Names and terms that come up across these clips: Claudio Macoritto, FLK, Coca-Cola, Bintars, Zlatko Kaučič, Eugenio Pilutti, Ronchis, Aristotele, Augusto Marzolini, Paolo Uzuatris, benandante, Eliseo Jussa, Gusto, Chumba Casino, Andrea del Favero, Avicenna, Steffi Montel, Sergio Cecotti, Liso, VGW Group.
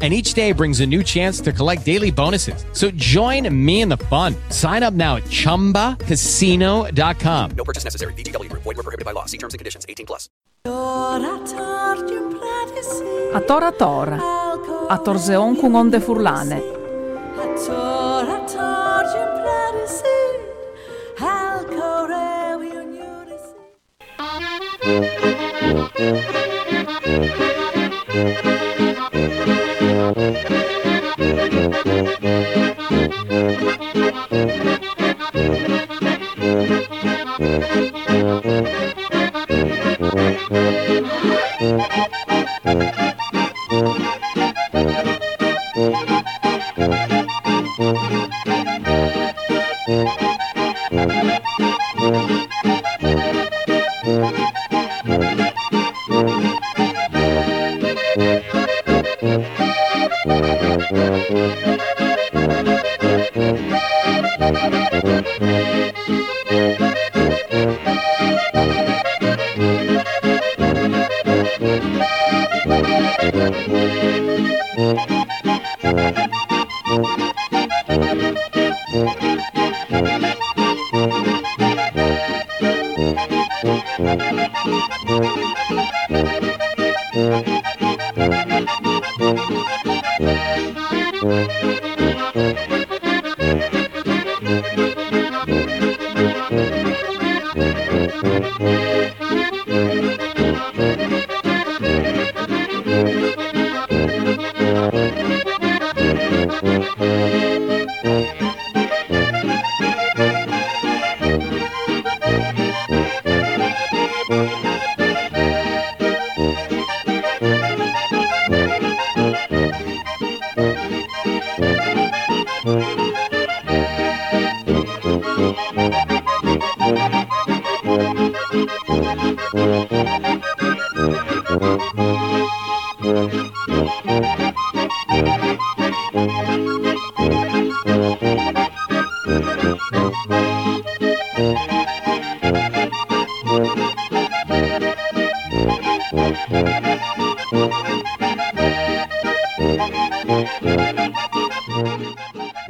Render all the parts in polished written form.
And each day brings a new chance to collect daily bonuses. So join me in the fun. Sign up now at ChumbaCasino.com. No purchase necessary. VGW Group. Void where prohibited by law. See terms and conditions. 18+. A tora tor, a torseon con onde furlane.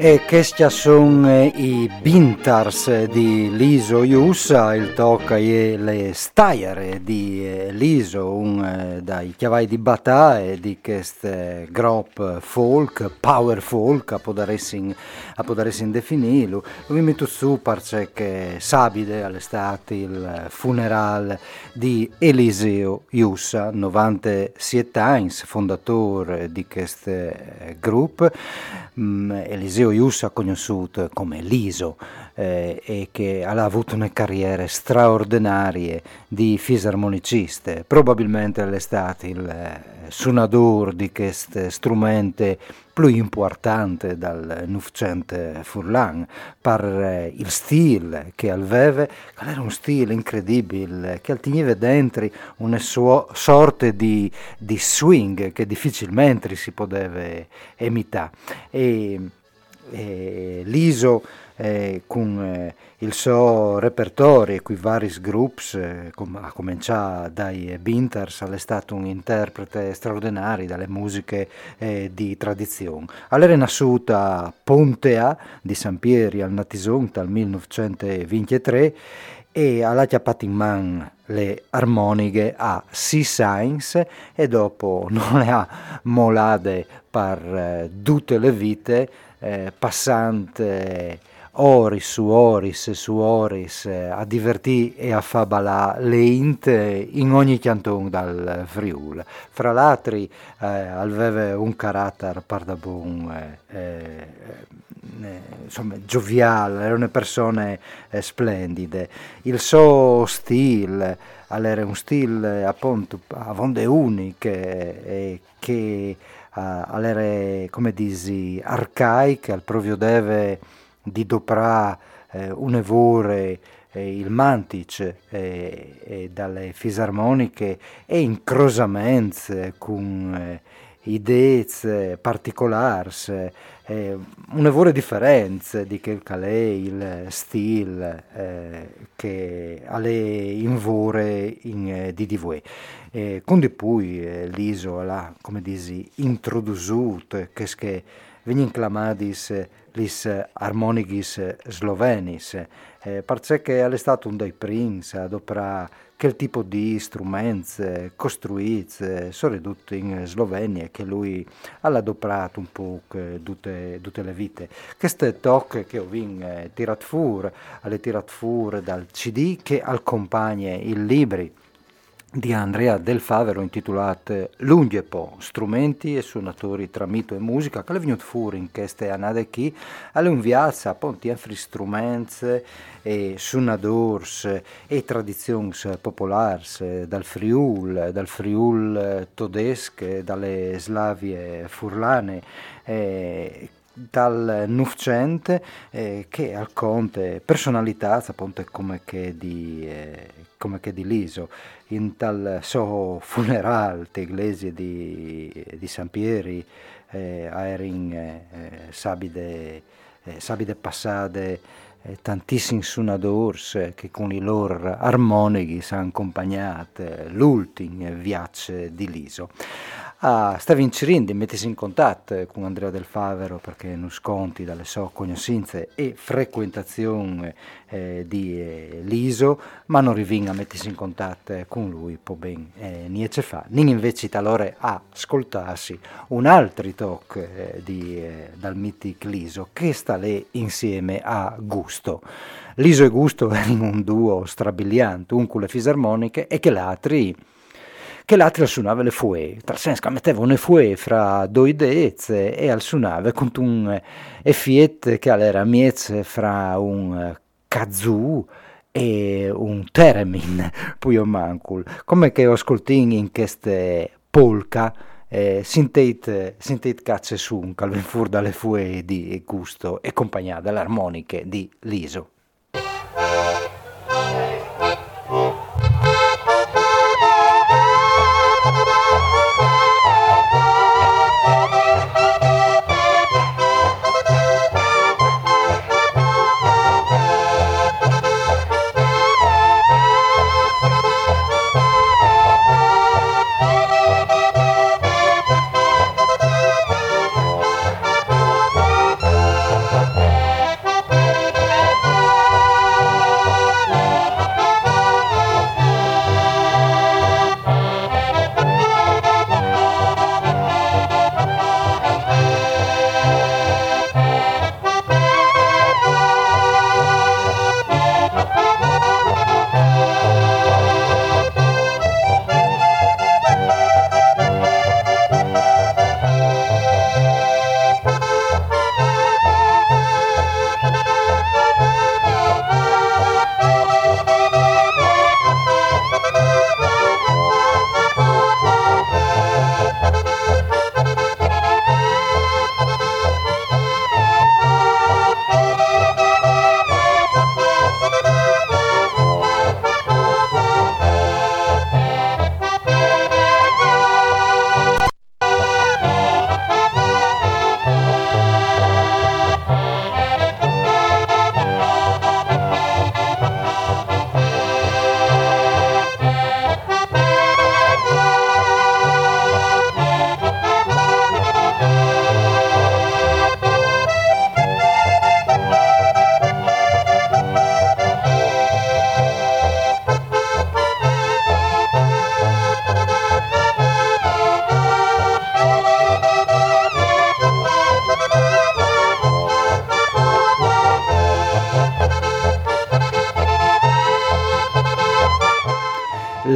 E questi sono i Bintars di Liso Jussa, il tocca e le staiere di Liso, dai chiavai di Batà e di queste grop folk, power folk, a poter essere definirlo. Vi metto su perché che sabide all'estate il funerale di Eliseo Jussa, 97 anni, fondatore di questo gruppo. Eliseo Jussa, conosciuto come Liso, e che ha avuto una carriera straordinaria di fisarmonicista, probabilmente all'estate il suonador di questo strumento più importante dal Novecento furlan, per il stile che aveva, era un stile incredibile, che altineva dentro una sorta di swing che difficilmente si poteva imitare. E Liso con il suo repertorio con i vari gruppi, a cominciare dai Bintars, è stato un interprete straordinario delle musiche di tradizione. Allora è nato a Pontea di San Pieri al Natison dal 1923 e ha chiappato in mano le armoniche a Sea Science e dopo non le ha molate per tutte le vite, passante oris su oris e su oris, a divertì e a fabalà le int in ogni canton dal Friul. Fra l'altro aveva un carattere pardabon insomma gioviale, era una persona splendida. Il suo stile era un stile appunto avonde unico che era, come dici, arcaico, al proprio deve di doprà un'evore il Mantic e dalle fisarmoniche e in crosamenze con idee particolari, una vera differenza di quel che è il stile che è in vore di DV. Quindi poi Liso là, come dici, introduciuto che vengono chiamati gli armonici sloveni, perché è stato un dei primi ad operare quel tipo di strumenti costruiti, soprattutto in Slovenia, che lui ha adoperato un po' tutte le vite. Queste tocche che ho tirato fuori, alle tirate fuori dal CD che accompagna il libro di Andrea del Favero intitolato L'Unghepo, strumenti e suonatori tra mito e musica, che è venuto fuori in queste annate qui, alle un viazza, ponti enfri strumenti e suonadors e tradizioni popolari dal Friul tedesco, dalle Slavie furlane, dal Novecento, che al conte personalità appunto come che di Liso. In tal suo funerale all'Iglesia di San Pieri sabide passate tantissimi suonadors che con i loro armonici si hanno accompagnato l'ultimo viaggio di Liso. Stavi in Cirindi, mettisi in contatto con Andrea del Favero perché non sconti dalle sue conoscenze e frequentazioni di Liso, ma non rivinga a mettersi in contatto con lui po' ben niente fa. Nin invece talore a ascoltarsi un altro talk dal Mythic Liso che sta lì insieme a Gusto. Liso e Gusto erano un duo strabiliante, un con le fisarmoniche e che l'altro suonava le fue, tal senso che metteva le fue fra due idee e al suonava con un effiet che era miez fra un kazoo e un teremin, poi o mancul, come che ho ascoltini in queste polka, sintet cacce sun, calven fur dalle fue di Gusto e compagnia dalle armoniche di Liso.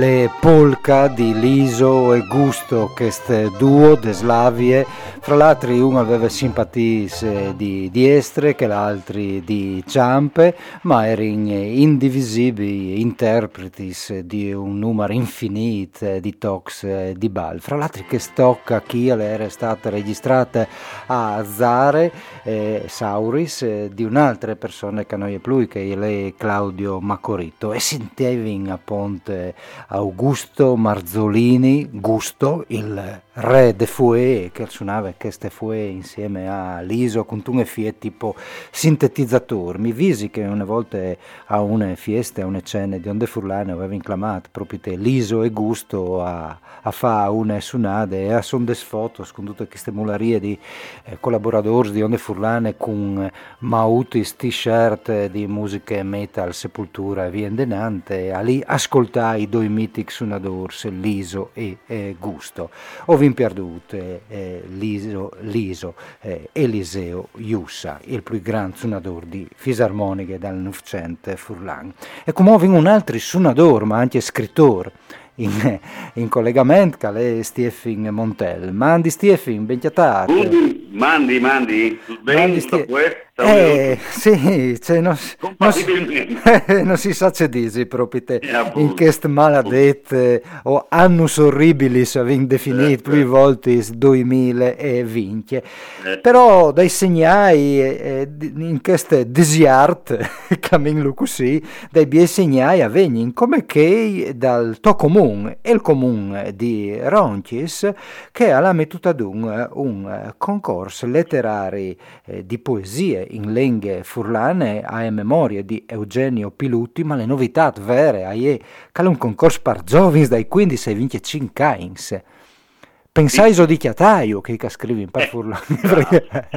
le polka di Liso e Gusto, questo duo de Slavie, fra l'altro uno aveva simpatie di Diestre che l'altro di Ciampe, ma erano indivisibili interpreti di un numero infinito di tox di bal. Fra l'altro che stocca Kiel era stata registrata a Zare Sauris di un'altra persona che noi è più, che è Claudio Macoritto, e sentevi a ponte Augusto Marzolini, Gusto, il re de Fouet, che suonava queste Fouet insieme a Liso con un effetto tipo sintetizzatore. Mi visi che una volta a una fiesta, a una cena di onde furlane, aveva inclamato proprio te Liso e Gusto a fa una sunade e a son des fotos con tutte queste mularie di collaboratori di onde furlane con mautis, t-shirt di musiche metal, sepoltura e via indenante, a lì ascoltai i due mythic sunadors Liso e Gusto. Ovin perdute Liso, Eliseo Jussa, il più grande sunador di fisarmoniche dal Novecento furlan. E come ovin un altro sunador, ma anche scrittore, in collegamento con le Steffi Montel. Mandi Steffi, ben chiatato. Mandi, ben sto questo. Sì, cioè non si sa c'è disi proprio te, in queste maladette o annus horribilis avin definito più volte 2020. Però dai segnai in queste desiart, camminlo così, dai bei segnai avvegnin come che dal to comune, il comune di Ronchis, che ha mettuto ad un concorso letterario di poesie in lingue furlane a memoria di Eugenio Pilutti, ma le novità vere è che è un concorso per giovani dai 15 ai 25 anni. Pensai so di chiataio che scrivi in par furlane.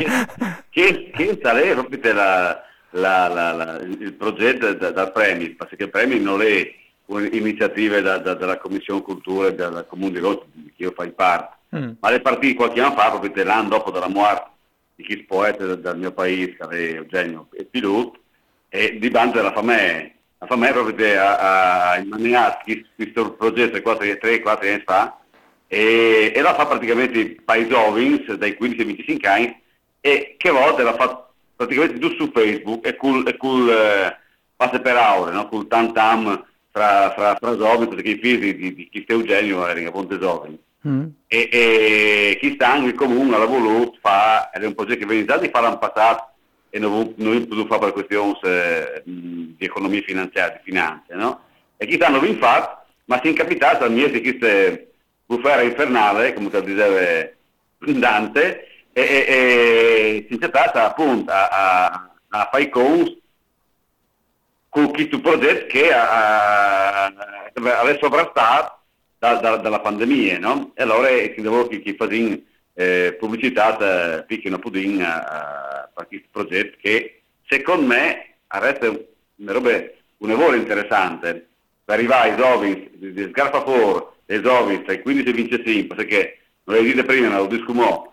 Che sarei proprio il progetto dal Premi, perché il Premi non è iniziative dalla Commissione Cultura e dal Comune di Gusto, di cui io fai parte, ma le partì qualche anno fa, proprio l'anno dopo della morte di chi poeta dal mio paese, Eugenio Pilutti, e di banda la famiglia proprio ha immaneato questo progetto 3-4 anni fa, e la fa praticamente paesovins dai 15 ai 25 anni, e che volte la fa praticamente tutto su Facebook e col passa per aure, no? Col tantam fra giovani, perché i figli di chi Eugenio erano appunto giovani. E chi sta anche comune l'ha voluto fa, era un progetto che veniva già di fare un passato e non potuto fare per questioni di economia finanziaria, di finanze, no? E chi sta non vi fatto, ma si è incapitata al mio di queste bufera infernale, come si diceva Dante, e si è trattata appunto a fare i cons con questo progetto che aveva sovrastato dalla pandemia, no? E allora si doveva che facessero pubblicità piccino pudin per questo progetto che secondo me resta una roba un'evole interessante per arrivare ai giovani di sgarpa fuori, ai giovani tra i 15 e i 25, perché non l'hai detto prima, lo discutiamo,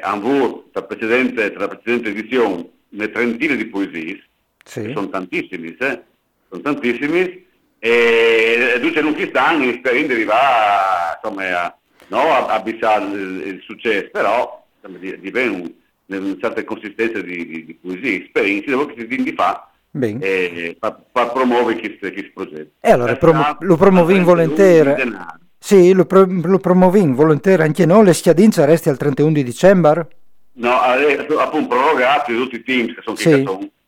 hanno tra precedente edizione una trentina di poesie. Sì. Sono tantissimi, e tu c'è un chistano sperando di arrivare a bissare il successo, però diventa una certa consistenza di poesie, speranza, dopo che si fa per promuovere questo progetto. E allora lo promuovi volentieri. Sì, lo promuovi volentieri anche noi, le schiadinze resti al 31 di dicembre? No, appunto prorogati tutti i teams che sono sì. Che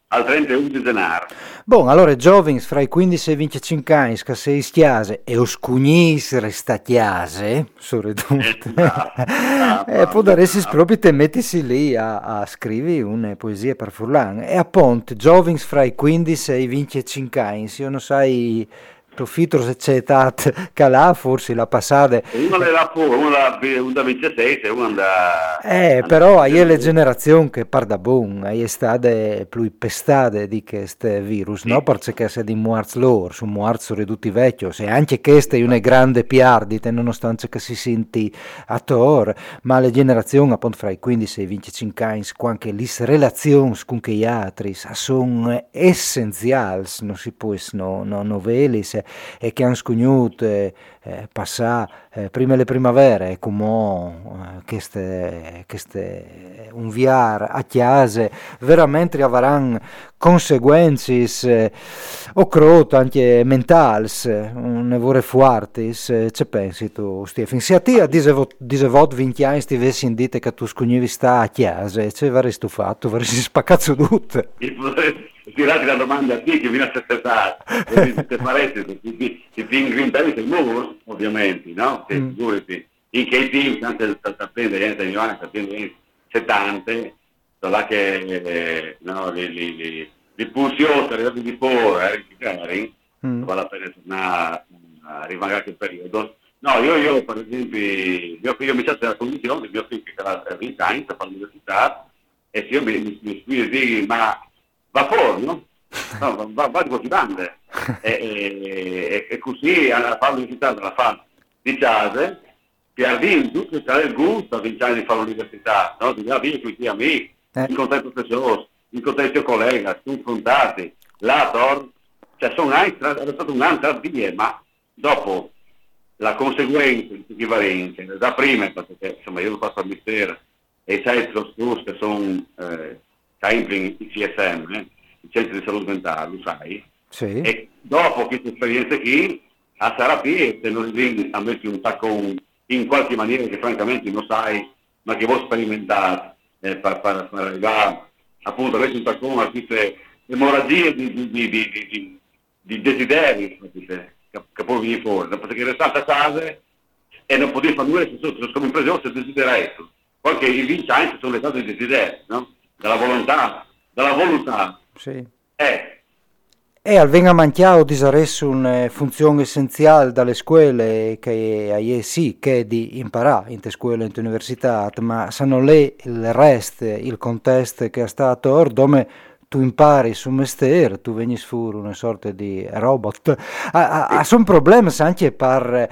al 31 di denaro. Bon, allora giovani fra i 15 e i 25 anni che sei schiase e oscugnis resta chiase, soprattutto, e può daresti proprio te mettisi lì a scrivi una poesia per furlan. E appunto, giovani fra i 15 e i 25 anni, se non sai profitto se c'è età calà, forse la passata uno la pure, uno da 26 e uno da però hai le generazioni che par da bon hai state più pestate di questo virus, sì. No? Perché se di muarz loro, su muarz ridotti vecchio, se anche questa è una grande piardita nonostante che si senti a tor, ma le generazioni appunto fra i 15 e i 25 anni quanche le relazioni con gli altri sono essenziali, non si può no noveli se che han scugnute passà prima le primavere, e come queste un viar a chiase veramente avranno conseguenze o croto anche mentals, ne vorrei fuartis, ce pensi tu, Stefan? Se a te disevot 20 anni stivessi in dite che tu scugnivi sta a chiase, ce varesti fatto, varesti spaccato tutto. Tirati la domanda a te che viene a stasera, se faresti, ti ingrintavi il muro, ovviamente, no? Te figurati, in che team, tanto sta prendendo, sta prendendo 70, sta là che, no, li pulsiosi, arrivati di fuori, arrivati vale la pena tornare a rimanere quel periodo. No, io per esempio, mio figlio mi c'è la condizione, mio figlio che era a 20 anni, sta facendo l'università, e se io mi spiego, ma va fuori, no? No, va continuare. E così alla fa l'università, la fa di casa, che ha vinto, che c'è il gusto a 20 anni di fare l'università, no? Bisogna vincere con i tuoi amici, incontrare i professori, incontrare i tuoi colleghi, confrontarti, là torno. Cioè sono anni, è stato un anno tra di, ma dopo la conseguenza di tutti i valenti, da prima, perché insomma io lo faccio al mistero, e sai lo stus che sono sempre in CSM, il centro di salute mentale, lo sai, sì. E dopo questa esperienza qui, a Sarapie, se non riesci a mettere un taccone in qualche maniera che francamente non sai, ma che vuoi sperimentare, per arrivare appunto a mettere un taccone a queste emorragie di desideri che poi vieni fuori, perché restate a casa e non potete fare nulla, sono come impresa, se desiderai tu. Poi che i vincenti sono le cose di desideri, no? Dalla volontà. Sì. E al venga manchiato di saresse una funzione essenziale dalle scuole, che è sì che di imparare in te scuole e in te università, ma sanno lei il resto, il contesto che è stato or dove tu impari su mestiere, tu veni fuori una sorta di robot. Sono problemi anche per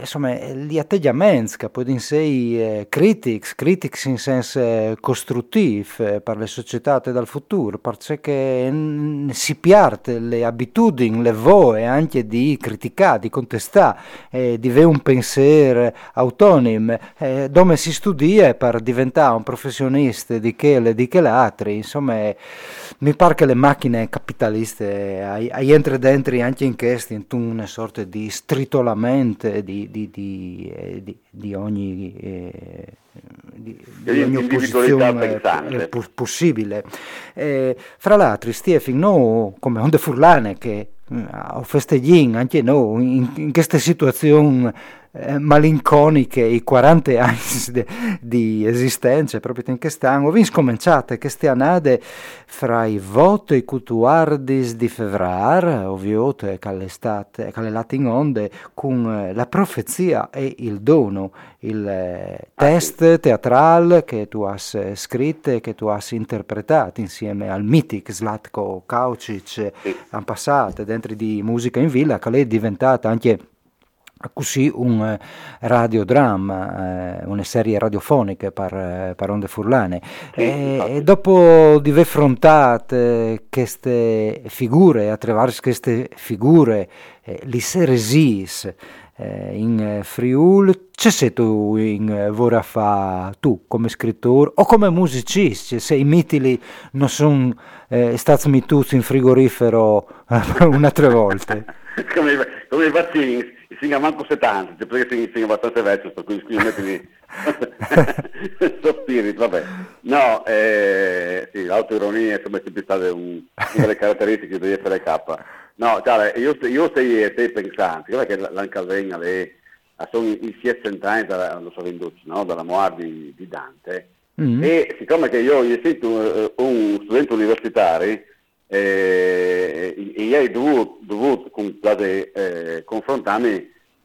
insomma gli atteggiamenti che poi in sé critics in senso costruttivo per le società del futuro, perché si piarte le abitudini, le voe anche di criticare, di contestare, di avere un pensiero autonomo, dove si studia per diventare un professionista di quelle e di che altri, insomma. Mi pare che le macchine capitaliste entri dentro anche in questi, in una sorta di stritolamento di ogni di ogni opposizione possibile. Fra l'altro, Stefan, no, come onde furlane che o festeggiamo anche noi in queste situazioni malinconiche, i 40 anni di esistenza proprio in quest'anno, vi scominciate queste anade fra i voti e i cutuardis di febbraio, ovvio l'estate, con le lati in onde, con la profezia e il dono, il test teatrale che tu hai scritto e che tu hai interpretato insieme al mitico Zlatko Kaučič, han passato dentro di Musica in Villa, che lei è diventata anche così un radiodramma, una serie radiofonica per onde furlane, e dopo di aver affrontato queste figure, attraverso queste figure l'Iseresis in Friul, ce sei tu in vorrà fa tu come scrittore o come musicista, se i mitili non sono stati mituti in frigorifero un'altra volta come i vaccini. E singa manco 70, perché singa abbastanza vecchio, per cui scusami, sospiri, vabbè. No, sì, l'autoironia è sempre stata una delle caratteristiche degli FLK. No, cioè, io sei pensante, perché l'Ancalvegna sono i 60 anni dalla sua venduta, no? Dalla morte di Dante. Mm-hmm. E siccome che io sono un studente universitario, e hai dovuto confrontarmi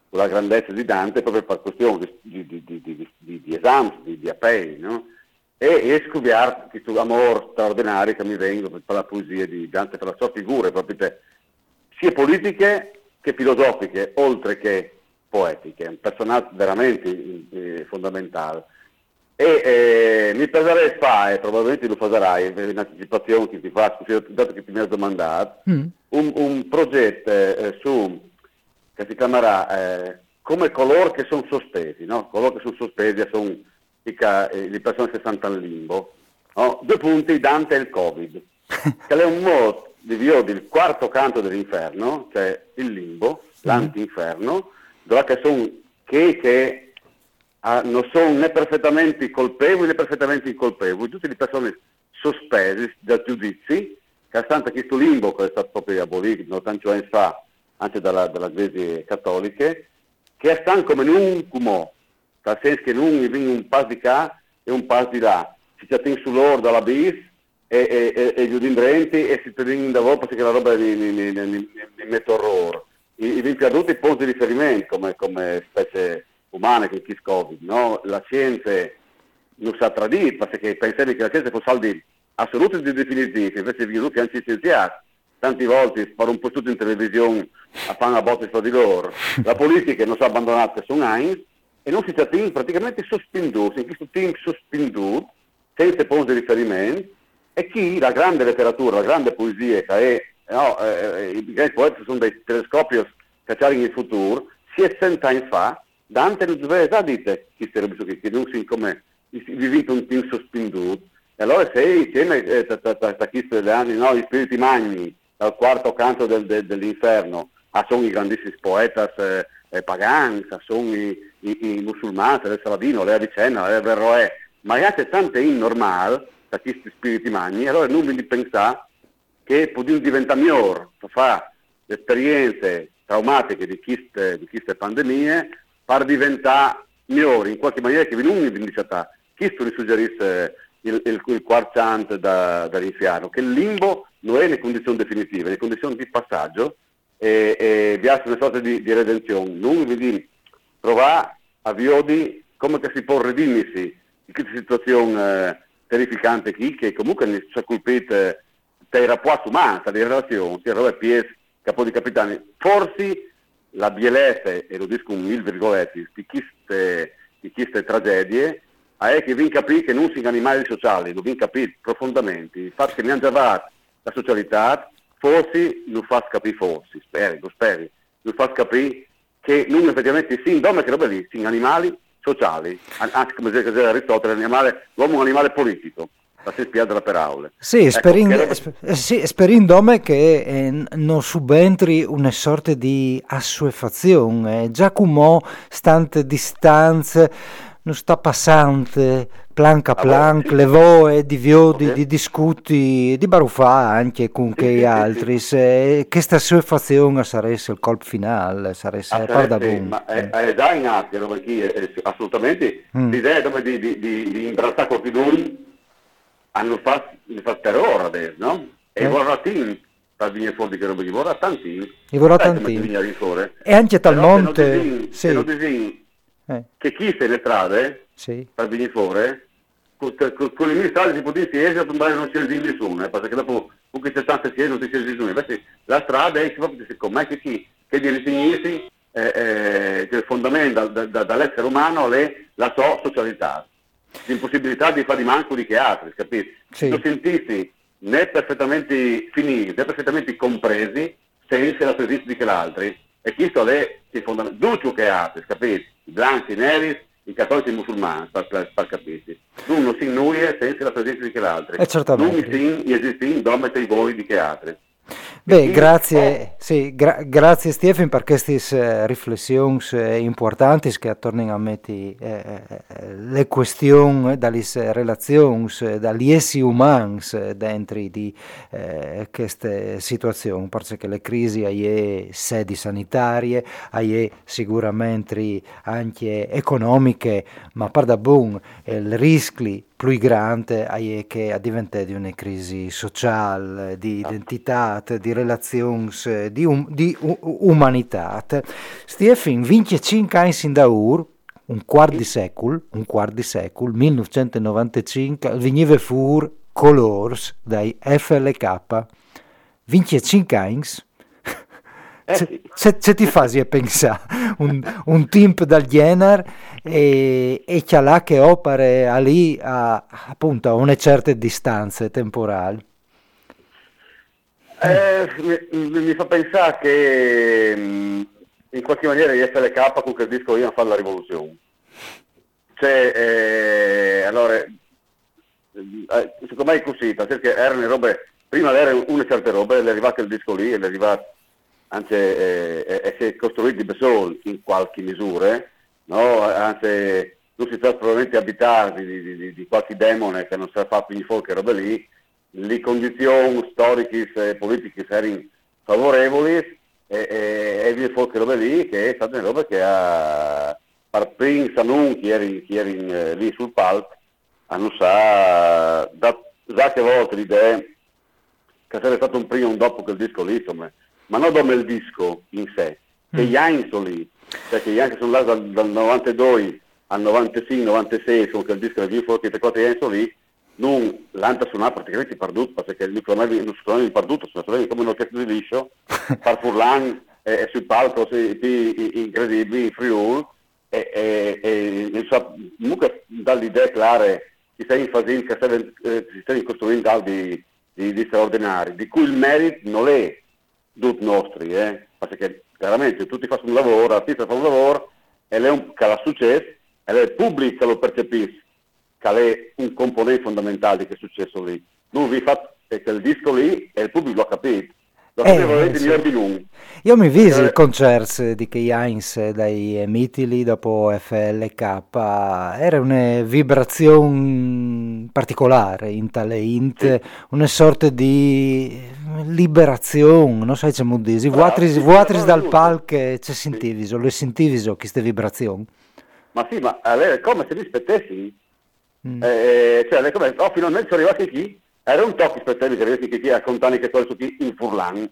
con la grandezza di Dante proprio per questione di esami, di appelli, no? E scoprire questo amore straordinario che mi vengo per la poesia di Dante, per la sua figura, proprio sia politiche che filosofiche, oltre che poetiche. È un personaggio veramente fondamentale. E mi piacerebbe fare, probabilmente lo farai in anticipazione che ti faccio, dato che ti mi hai domandato, un progetto su che si chiamerà come coloro che sono sospesi, no? Coloro che sono sospesi sono le persone che stanno in limbo, no? 2 punti, Dante e il Covid, che è un modo di vivere il quarto canto dell'inferno, cioè il limbo, l'antinferno, dove che sono che non sono né perfettamente colpevoli né perfettamente incolpevoli, tutte le persone sospese da giudizi, che stante questo limbo che è stato proprio abolito 80 anni fa anche dalla Chiesa cattolica, che stanno come in un cumò, nel senso che non viene un passo di qua e un passo di là, si tiene sull'oro dalla bis e gli udimbrenti e si tiene da voi perché la roba ne mette orrore. I vincaduti i punti di riferimento come specie umane che chi Covid, no? La scienza non sa tradire perché pensare che la scienza fosse saldi assoluti e definitivi, invece vi tutti anche scienziati, tanti volte sparo un po' tutto in televisione a fare una botte fra di loro, la politica non si è abbandonata su Heinz e non si tratta praticamente sospinduto, in questo team sospinduto, senza punti di riferimento, e chi la grande letteratura, la grande poesia che è i grandi poeti sono dei telescopi cacciati nel futuro, si è cent'anni fa, Dante non doveva già dire chi sarebbe che non si come vivete un team sospinduto, e allora se insieme a chi degli anni, no, gli spiriti magni, dal quarto canto dell'inferno, sono i grandissimi poetas pagani, sono i musulmani, il Saladino, le Avicenna, le Verroè, ma c'è tante normale da questi spiriti magni, allora non vi pensate che può diventare migliore, fa le esperienze traumatiche di queste pandemie, far diventare migliore, in qualche maniera che non vi diceva, questo vi suggerisce il quartante dall'inferno, che il limbo non è le condizioni definitive, è le condizioni di passaggio e vi ha una sorta di redenzione, non vi dico, provare a viodi come che si può redimirsi in questa situazione terrificante qui, che comunque ne ci ha colpito dei rapporti umani, delle relazioni, sia Robert Pies, capo di capitani, forse la bielese, e lo dico con 1000 virgolette, di queste tragedie, è che vi capite che non si animali sociali, lo vi capite profondamente, il fatto che ne hanno già la socialità, forse lo fa capire, forse, speri, lo fa capire che non effettivamente si indome che roba lì, si animali sociali, anche come diceva Aristotele, l'uomo è un animale politico. Sì, sperindome che non subentri una sorta di assuefazione, già come stante distanze, non sta passante, planca planca, sì. Le voe, di viodi, okay. Di discuti, di baruffa anche con che altri, se questa assuefazione sarebbe il colpo finale, sarebbe ma è già in atto, perché assolutamente l'idea di imbrattare qualcuno hanno fatto terrore adesso, no? E vorrà tanti, per venire fuori che roba, vorrà tanti. E anche tal monte, sì. Che chi se le strade, sì. Per venire fuori, con le mie strade si può dire si esce a tombare non c'è di nessuno, perché dopo con queste tante si esce non c'è di nessuno, invece la strada è proprio secondo me che chi che di risegnarsi il fondamento dall'essere umano è la sua socialità. L'impossibilità di fare di manco di che altri, capite? Sì. Non sentirsi né perfettamente finiti, né perfettamente compresi, senza la presenza di che l'altri. E questo è il fondamento che altri, capite? I bianchi, i neri, i cattolici e i musulmani, per capirsi. Uno si innuia senza la presenza di che l'altro. Non si esiste in dome dei voi di che altri. Beh, grazie, sì, grazie Stefan per queste riflessioni importanti che tornano a mettere le questioni dalle relazioni, dagli essi umani dentro di queste situazioni, perché le crisi hanno sedi sanitarie, hanno sicuramente anche economiche, ma per da buon il rischio più grande è che diventa di una crisi sociale, di identità, di relazioni, di umanità. Stefan, 25 anni sin da ora, un quarto di secolo, 1995, veniva fuori Colors dai FLK. 25 anni. Se ti fai a pensare un team dal genere e c'è là che opere a lì appunto a una certa distanza temporale mi fa pensare che in qualche maniera gli FLK con quel disco io a fare la rivoluzione. Cioè, allora, secondo me è così, perché erano robe, prima erano una certa roba, è arrivato il disco lì, è arrivato, anzi, si è costruito da solo in qualche misura, no? Anzi, non si tratta probabilmente di abitarsi di qualche demone che non si è fatto in folk e robe lì, le condizioni storiche e politiche erano favorevoli e vi folk e robe lì, che è stata una roba che ha partito Sanun, chi era lì sul palco, hanno sa da che volte l'idea che sarebbe stato un prima e un dopo quel disco lì, insomma, ma non come il disco in sé, che gli anni sono lì, perché gli anni sono là dal 92 al 95, 96, con quel disco di folk e 4 anni sono lì, non l'anta suonava praticamente perduto, perché il microfono non suonava perduto, suonava come un'orchestra di Liso, far furlan e sul palco incredibili, in Friuli, e comunque dall'idea clara si sta in fase che si sta costruendo albi di straordinari, di cui il merito non è tutti nostri, perché chiaramente tutti fanno un lavoro, l'artista fa un lavoro e lei che l'ha successo e lei il pubblico che lo percepisce, che è un componente fondamentale di che è successo lì. Lui vi fa quel disco lì e il pubblico lo ha capito. Sì. Io mi visi il concerto di K-Heinz dai Mitili dopo FLK, era una vibrazione particolare in tale int, sì. Una sorta di liberazione, non sai c'è mudisi, vuotris dal palco c'è sentiviso, lo sentiviso queste vibrazioni. Ma sì, ma allora, come se li spettessi? Cioè, come, finalmente sono arrivati qui. Era un tocco spettacolo che arrivati qui a contare che sono qui in Furlan. E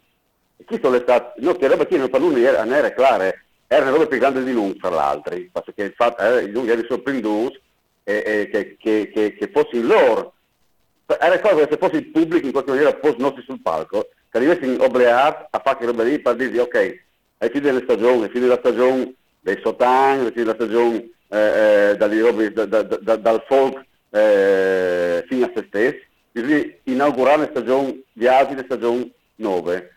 chi sono stati? No, che roba che non era chiaro, era una roba più grande di lui, tra l'altro. Perché infatti lui era sorpreso che fossi loro. Era cosa che se fosse il pubblico in qualche maniera fosse nostri sul palco, che arrivassi obbligati a fare che roba lì per dirgli ok, ai fine della stagione dei Sotan, ai fine della stagione dal folk fino a se stesso, bisogna inaugurare la stagione di altri, la stagione 9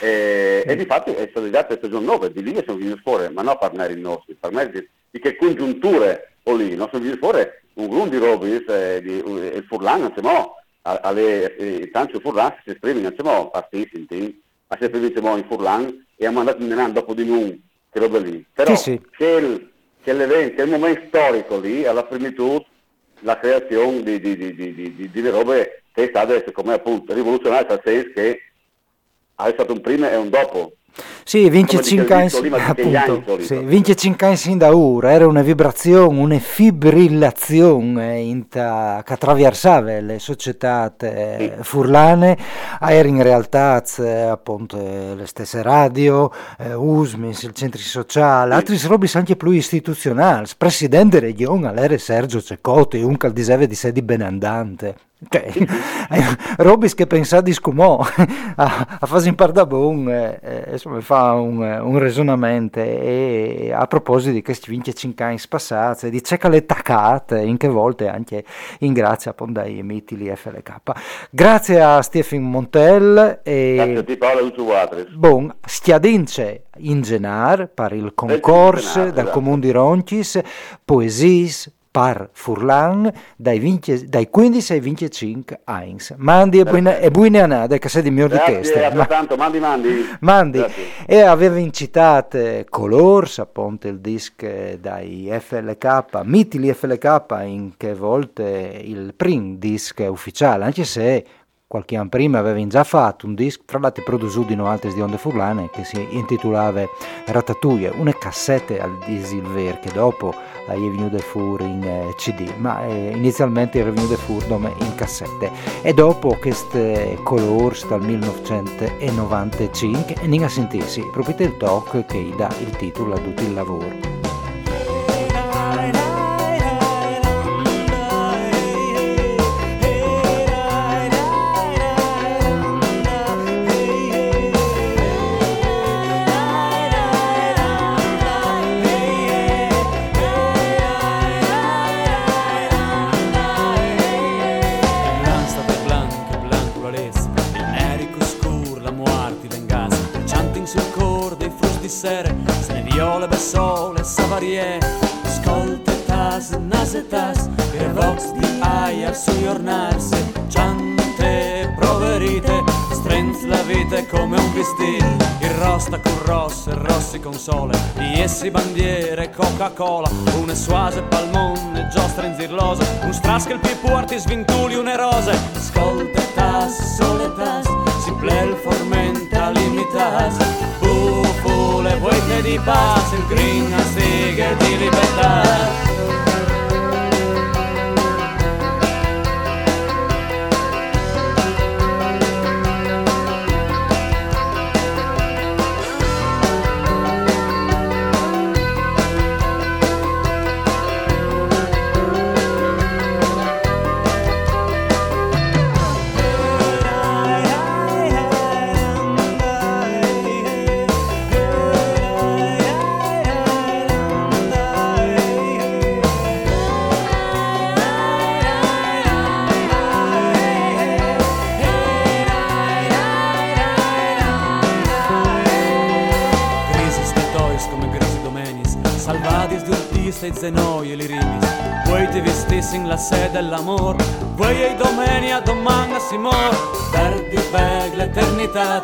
e di fatto è stata data la stagione 9, di lì sono venuti fuori, ma non parlare i nostri, parlare di che congiunture o lì, non sono venuti fuori un gruppo di robis il Furlan, insomma, tanti Furlan si esprimono, insomma, a in Furlan e hanno mandato in anno dopo di noi, che roba lì, però sì. Che l'evento, che il momento storico lì, alla primitivo, la creazione di robe che è stata, secondo me, appunto, rivoluzionaria, nel senso che è stato un prima e un dopo. Sì, vince 5 anni, appunto, sì, vince 5 anni sin da ora, era una vibrazione, una fibrillazione che attraversava le società furlane, era in realtà appunto le stesse radio, Usmis, il centro sociale, altri robis anche più istituzionali, il presidente della regione era Sergio Cecotti, un che diceva di sé di benandante. Okay. Robis che pensa di scumò a fare in pardabon, insomma fa un ragionamento e a proposito di che si vince 5 anni spassati, di cerca le taccate in che volte anche in grazia appunto dai mitili FLK. Grazie a Steffi Montel e grazie a te Paolo Uzuatris. Bon, stiadince in genar per il concorso dal Comune di Ronchis, poesis par Furlan dai 15 ai 25 Heinz. Mandi e buine anade che sei di mio di testa. Mandi. E aveva incitato Colors, appunto il disc dai FLK, mitili FLK in che volte il primo disc ufficiale, anche se qualche anno prima aveva già fatto un disc, tra l'altro produziuto in altre di onde furlane, che si intitolava Ratatouille, una cassette al Disilver che dopo è venuta fuori in CD, ma inizialmente era venuta fuori in cassette. E dopo queste Colors dal 1995, e non a sentirsi, proprio il talk che dà il titolo a tutto il lavoro. Sere, se ne nasetas, revox di aia sui ornarse, ciante proverite, strenzlavite come un vestito, il rosta con rosso e rossi con sole, di essi bandiere Coca-Cola, une suase palmone, giostra in zirlose, un straschel pipu arti svintuli une rose, scoltetas, soletas, si plel formenta limitas, bufule vuote di pace, il green a seghe di libertà. Noi e li rimis, voi ti vestissi in la sede dell'amor, voi e domani a domani si mor, verdi veg l'eternità,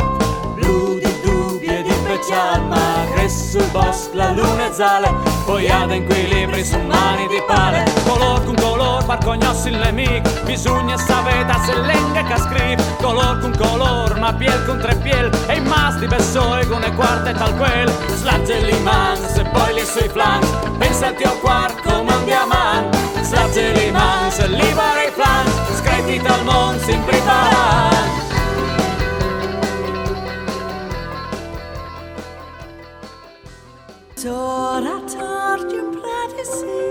blu di dubbi e di pecciat, ma cres sul bosco la luna zale, voi ad inquilibri su mani di pale, color con color par cognossi il nemico, bisogna sapere se l'enga che scrive, color con color ma piel con tre piel, e i masti besoi con le quarte tal quel, slagge li man se poi li sui flanks, pensati al quarto come un diamante, slagge li man se libera i flanks, scritti dal mondo si imprepara.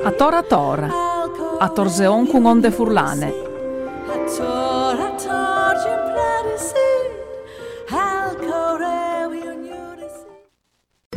A tora tora, a torseon con onde furlane.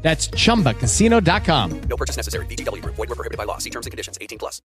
That's ChumbaCasino.com. No purchase necessary. VGW Group. Void where prohibited by law. See terms and conditions. 18+.